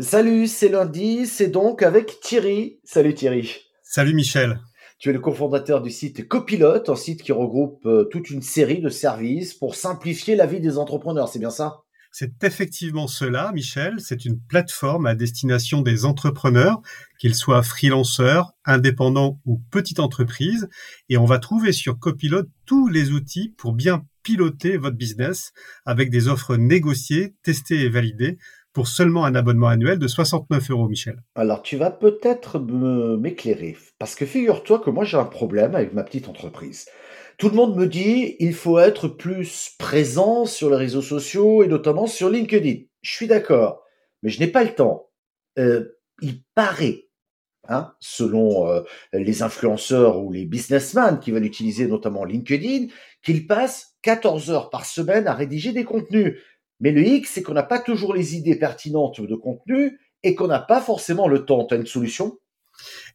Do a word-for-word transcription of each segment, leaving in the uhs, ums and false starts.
Salut, c'est lundi, c'est donc avec Thierry. Salut Thierry. Salut Michel. Tu es le cofondateur du site Copilote, un site qui regroupe toute une série de services pour simplifier la vie des entrepreneurs, c'est bien ça ? C'est effectivement cela, Michel. C'est une plateforme à destination des entrepreneurs, qu'ils soient freelanceurs, indépendants ou petites entreprises. Et on va trouver sur Copilote tous les outils pour bien piloter votre business avec des offres négociées, testées et validées pour seulement un abonnement annuel de soixante-neuf euros, Michel. Alors, tu vas peut-être me, m'éclairer parce que figure-toi que moi, j'ai un problème avec ma petite entreprise. Tout le monde me dit il faut être plus présent sur les réseaux sociaux et notamment sur LinkedIn. Je suis d'accord, mais je n'ai pas le temps. Euh, il paraît, hein, selon euh, les influenceurs ou les businessmen qui veulent utiliser notamment LinkedIn, qu'ils passent quatorze heures par semaine à rédiger des contenus. Mais le hic, c'est qu'on n'a pas toujours les idées pertinentes de contenu et qu'on n'a pas forcément le temps. Tu as une solution ?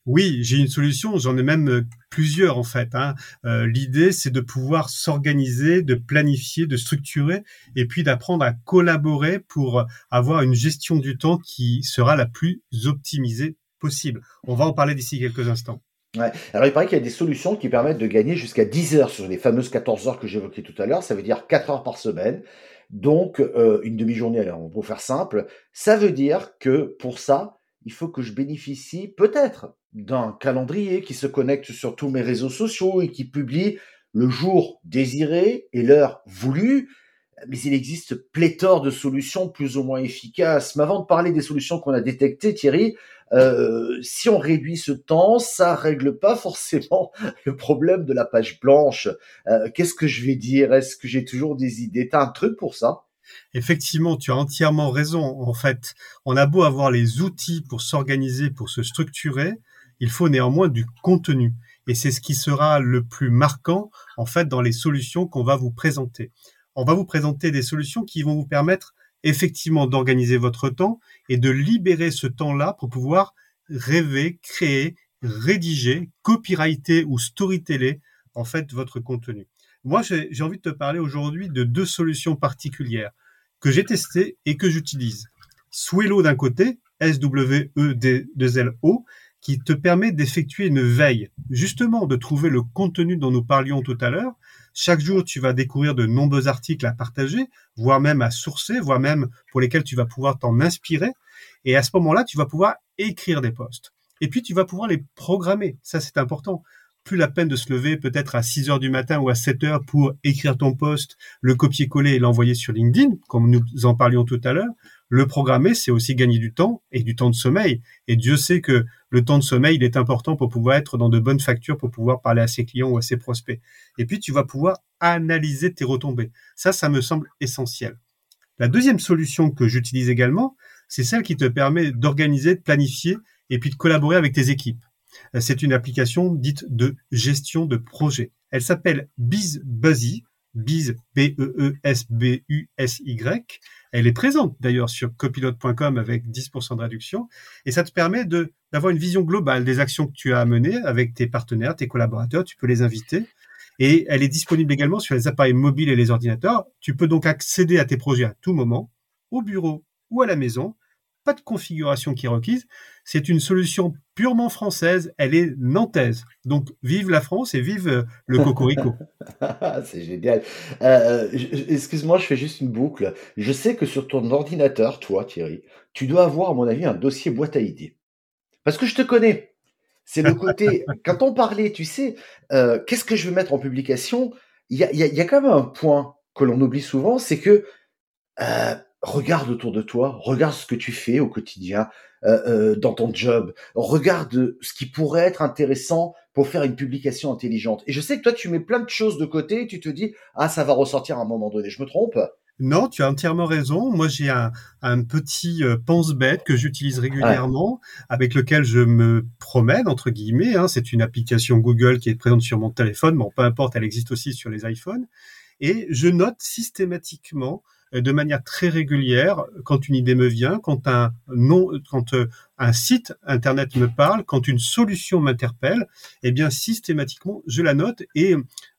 Oui, j'ai une solution, j'en ai même plusieurs en fait. Hein. Euh, l'idée, c'est de pouvoir s'organiser, de planifier, de structurer et puis d'apprendre à collaborer pour avoir une gestion du temps qui sera la plus optimisée possible. On va en parler d'ici quelques instants. Ouais. Alors, il paraît qu'il y a des solutions qui permettent de gagner jusqu'à dix heures sur les fameuses quatorze heures que j'évoquais tout à l'heure. Ça veut dire quatre heures par semaine. Donc, euh, une demi-journée, alors, on peut faire simple. Ça veut dire que pour ça, il faut que je bénéficie peut-être d'un calendrier qui se connecte sur tous mes réseaux sociaux et qui publie le jour désiré et l'heure voulue. Mais il existe pléthore de solutions plus ou moins efficaces. Mais avant de parler des solutions qu'on a détectées, Thierry, euh, si on réduit ce temps, ça règle pas forcément le problème de la page blanche. Euh, qu'est-ce que je vais dire ? Est-ce que j'ai toujours des idées ? T'as un truc pour ça ? Effectivement, tu as entièrement raison. En fait, on a beau avoir les outils pour s'organiser, pour se structurer, il faut néanmoins du contenu. Et c'est ce qui sera le plus marquant, en fait, dans les solutions qu'on va vous présenter. On va vous présenter des solutions qui vont vous permettre, effectivement, d'organiser votre temps et de libérer ce temps-là pour pouvoir rêver, créer, rédiger, copywriter ou storyteller, en fait, votre contenu. Moi, j'ai, j'ai envie de te parler aujourd'hui de deux solutions particulières que j'ai testées et que j'utilise. Swello d'un côté, S W E L L O, qui te permet d'effectuer une veille, justement de trouver le contenu dont nous parlions tout à l'heure. Chaque jour, tu vas découvrir de nombreux articles à partager, voire même à sourcer, voire même pour lesquels tu vas pouvoir t'en inspirer. Et à ce moment-là, tu vas pouvoir écrire des posts. Et puis, tu vas pouvoir les programmer. Ça, c'est important. Plus la peine de se lever peut-être à six heures du matin ou à sept heures pour écrire ton post, le copier-coller et l'envoyer sur LinkedIn, comme nous en parlions tout à l'heure. Le programmer, c'est aussi gagner du temps et du temps de sommeil. Et Dieu sait que le temps de sommeil, il est important pour pouvoir être dans de bonnes factures, pour pouvoir parler à ses clients ou à ses prospects. Et puis, tu vas pouvoir analyser tes retombées. Ça, ça me semble essentiel. La deuxième solution que j'utilise également, c'est celle qui te permet d'organiser, de planifier et puis de collaborer avec tes équipes. C'est une application dite de gestion de projet. Elle s'appelle BeesBusy, Bees, B E E S B U S Y. Elle est présente d'ailleurs sur copilote point com avec dix pour cent de réduction. Et ça te permet de, d'avoir une vision globale des actions que tu as à mener avec tes partenaires, tes collaborateurs. Tu peux les inviter. Et elle est disponible également sur les appareils mobiles et les ordinateurs. Tu peux donc accéder à tes projets à tout moment, au bureau ou à la maison. Pas de configuration qui est requise. C'est une solution purement française. Elle est nantaise. Donc, vive la France et vive le cocorico. C'est génial. Euh, excuse-moi, je fais juste une boucle. Je sais que sur ton ordinateur, toi, Thierry, tu dois avoir, à mon avis, un dossier boîte à idées. Parce que je te connais. C'est le côté... Quand on parlait, tu sais, euh, qu'est-ce que je vais mettre en publication ? Il y a, y a, y a quand même un point que l'on oublie souvent, c'est que... Euh, Regarde autour de toi, regarde ce que tu fais au quotidien, euh, euh, dans ton job. Regarde ce qui pourrait être intéressant pour faire une publication intelligente. Et je sais que toi, tu mets plein de choses de côté et tu te dis « Ah, ça va ressortir à un moment donné, je me trompe ?» Non, tu as entièrement raison. Moi, j'ai un, un petit euh, pense-bête que j'utilise régulièrement, ouais. Avec lequel je me promène, entre guillemets. Hein. C'est une application Google qui est présente sur mon téléphone. Bon, peu importe, elle existe aussi sur les iPhones. et je note systématiquement de manière très régulière quand une idée me vient, quand un nom, quand un site internet me parle, quand une solution m'interpelle, eh bien systématiquement je la note et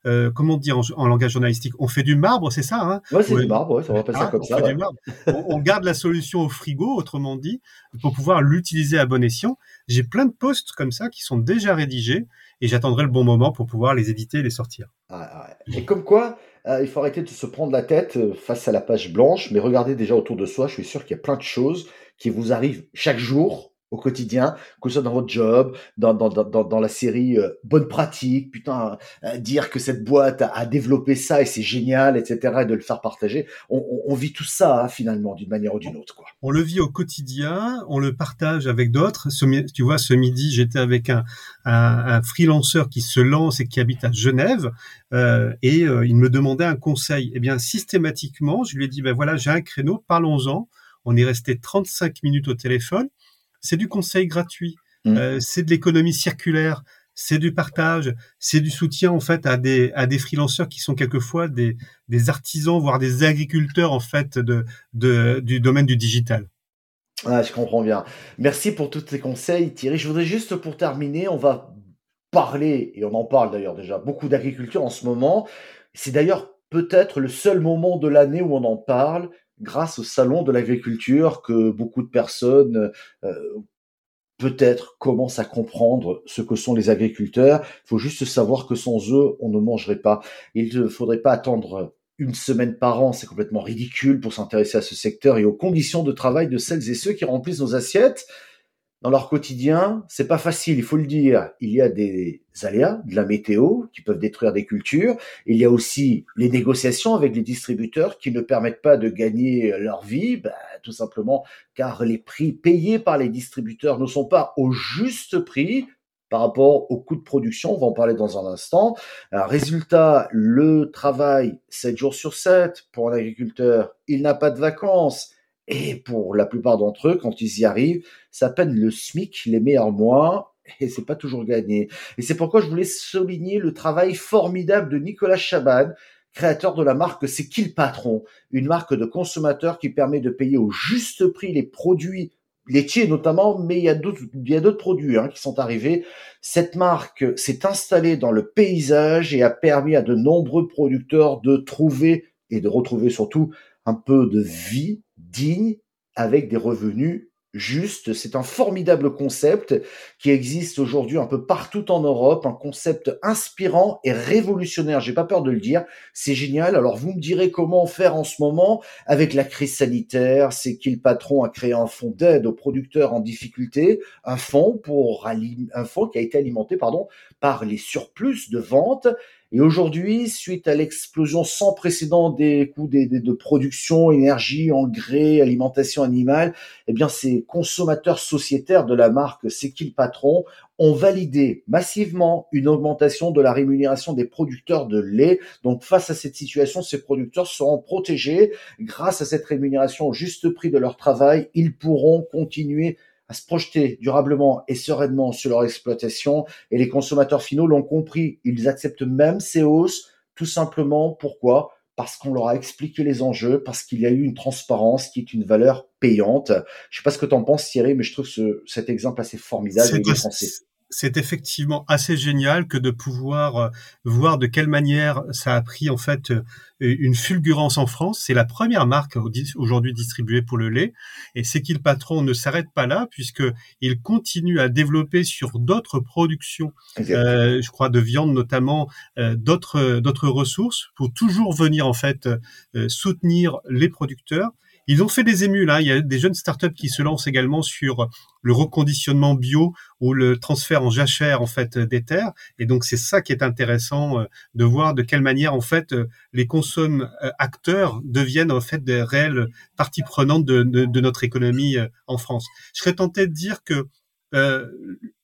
euh, comment dire en, en langage journalistique, on fait du marbre, c'est ça hein ? Ouais, c'est ouais. du marbre, ouais, ça on va appeler ça ah, comme on ça. Fait ouais. du marbre. on, on garde la solution au frigo, autrement dit, pour pouvoir l'utiliser à bon escient. J'ai plein de posts comme ça qui sont déjà rédigés et j'attendrai le bon moment pour pouvoir les éditer et les sortir. Ah, ouais. Et comme quoi, euh, il faut arrêter de se prendre la tête face à la page blanche, mais regardez déjà autour de soi, je suis sûr qu'il y a plein de choses qui vous arrivent chaque jour, au quotidien, que ce soit dans votre job, dans, dans, dans, dans la série euh, Bonne pratique, putain, euh, dire que cette boîte a, a développé ça et c'est génial, et cetera, et de le faire partager. On, on, on vit tout ça, hein, finalement, d'une manière ou d'une autre, quoi. On le vit au quotidien, on le partage avec d'autres. Ce, tu vois, ce midi, j'étais avec un, un, un freelancer qui se lance et qui habite à Genève, euh, et euh, il me demandait un conseil. Eh bien, systématiquement, je lui ai dit, ben voilà, j'ai un créneau, parlons-en. On est resté trente-cinq minutes au téléphone. C'est du conseil gratuit, mmh. euh, c'est de l'économie circulaire, c'est du partage, c'est du soutien en fait à des à des freelancers qui sont quelquefois des des artisans voire des agriculteurs en fait de de du domaine du digital. Ah, je comprends bien. Merci pour tous tes conseils, Thierry. Je voudrais juste pour terminer, on va parler et on en parle d'ailleurs déjà beaucoup d'agriculture en ce moment. C'est d'ailleurs peut-être le seul moment de l'année où on en parle, grâce au salon de l'agriculture que beaucoup de personnes euh, peut-être commencent à comprendre ce que sont les agriculteurs. Il faut juste savoir que sans eux, on ne mangerait pas. Il ne faudrait pas attendre une semaine par an, c'est complètement ridicule pour s'intéresser à ce secteur et aux conditions de travail de celles et ceux qui remplissent nos assiettes. Dans leur quotidien, c'est pas facile, il faut le dire. Il y a des aléas, de la météo, qui peuvent détruire des cultures. Il y a aussi les négociations avec les distributeurs qui ne permettent pas de gagner leur vie, bah, tout simplement car les prix payés par les distributeurs ne sont pas au juste prix par rapport au coût de production. On va en parler dans un instant. Alors, résultat, le travail sept jours sur sept pour un agriculteur, il n'a pas de vacances. Et pour la plupart d'entre eux, quand ils y arrivent, c'est à peine le SMIC, les meilleurs mois, et c'est pas toujours gagné. Et c'est pourquoi je voulais souligner le travail formidable de Nicolas Chaban, créateur de la marque C'est qui le patron ? Une marque de consommateurs qui permet de payer au juste prix les produits laitiers notamment, mais il y a d'autres, il y a d'autres produits hein, qui sont arrivés. Cette marque s'est installée dans le paysage et a permis à de nombreux producteurs de trouver et de retrouver surtout un peu de vie digne avec des revenus justes. C'est un formidable concept qui existe aujourd'hui un peu partout en Europe, un concept inspirant et révolutionnaire. J'ai pas peur de le dire, c'est génial. Alors vous me direz comment faire en ce moment avec la crise sanitaire. C'est qui le patron a créé un fonds d'aide aux producteurs en difficulté, un fonds pour un fonds qui a été alimenté pardon par les surplus de vente. Et aujourd'hui, suite à l'explosion sans précédent des coûts des, des, de production, énergie, engrais, alimentation animale, eh bien, ces consommateurs sociétaires de la marque C'est qui le patron ont validé massivement une augmentation de la rémunération des producteurs de lait. Donc, face à cette situation, ces producteurs seront protégés. Grâce à cette rémunération au juste prix de leur travail, ils pourront continuer à se projeter durablement et sereinement sur leur exploitation. Et les consommateurs finaux l'ont compris. Ils acceptent même ces hausses, tout simplement. Pourquoi ? Parce qu'on leur a expliqué les enjeux, parce qu'il y a eu une transparence qui est une valeur payante. Je sais pas ce que tu en penses, Thierry, mais je trouve ce, cet exemple assez formidable. C'est, de, c'est effectivement assez génial que de pouvoir voir de quelle manière ça a pris en fait une fulgurance en France. C'est la première marque aujourd'hui distribuée pour le lait. Et C'est qui le patron ne s'arrête pas là puisque il continue à développer sur d'autres productions, euh, je crois de viande notamment, euh, d'autres d'autres ressources pour toujours venir en fait euh, soutenir les producteurs. Ils ont fait des émules, hein. Il y a des jeunes startups qui se lancent également sur le reconditionnement bio ou le transfert en jachère en fait des terres. Et donc c'est ça qui est intéressant euh, de voir de quelle manière en fait les consommateurs euh, acteurs deviennent en fait des réelles parties prenantes de, de, de notre économie euh, en France. Je serais tenté de dire que euh,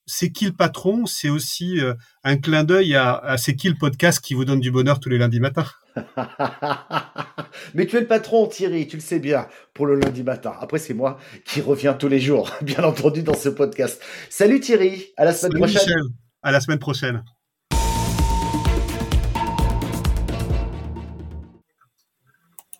C'est qui le patron ? C'est aussi euh, un clin d'œil à, à C'est qui le podcast qui vous donne du bonheur tous les lundis matins. Mais tu es le patron, Thierry, tu le sais bien, pour le lundi matin. Après, c'est moi qui reviens tous les jours, bien entendu, dans ce podcast. Salut Thierry, à la semaine Salut prochaine. Michel, à la semaine prochaine.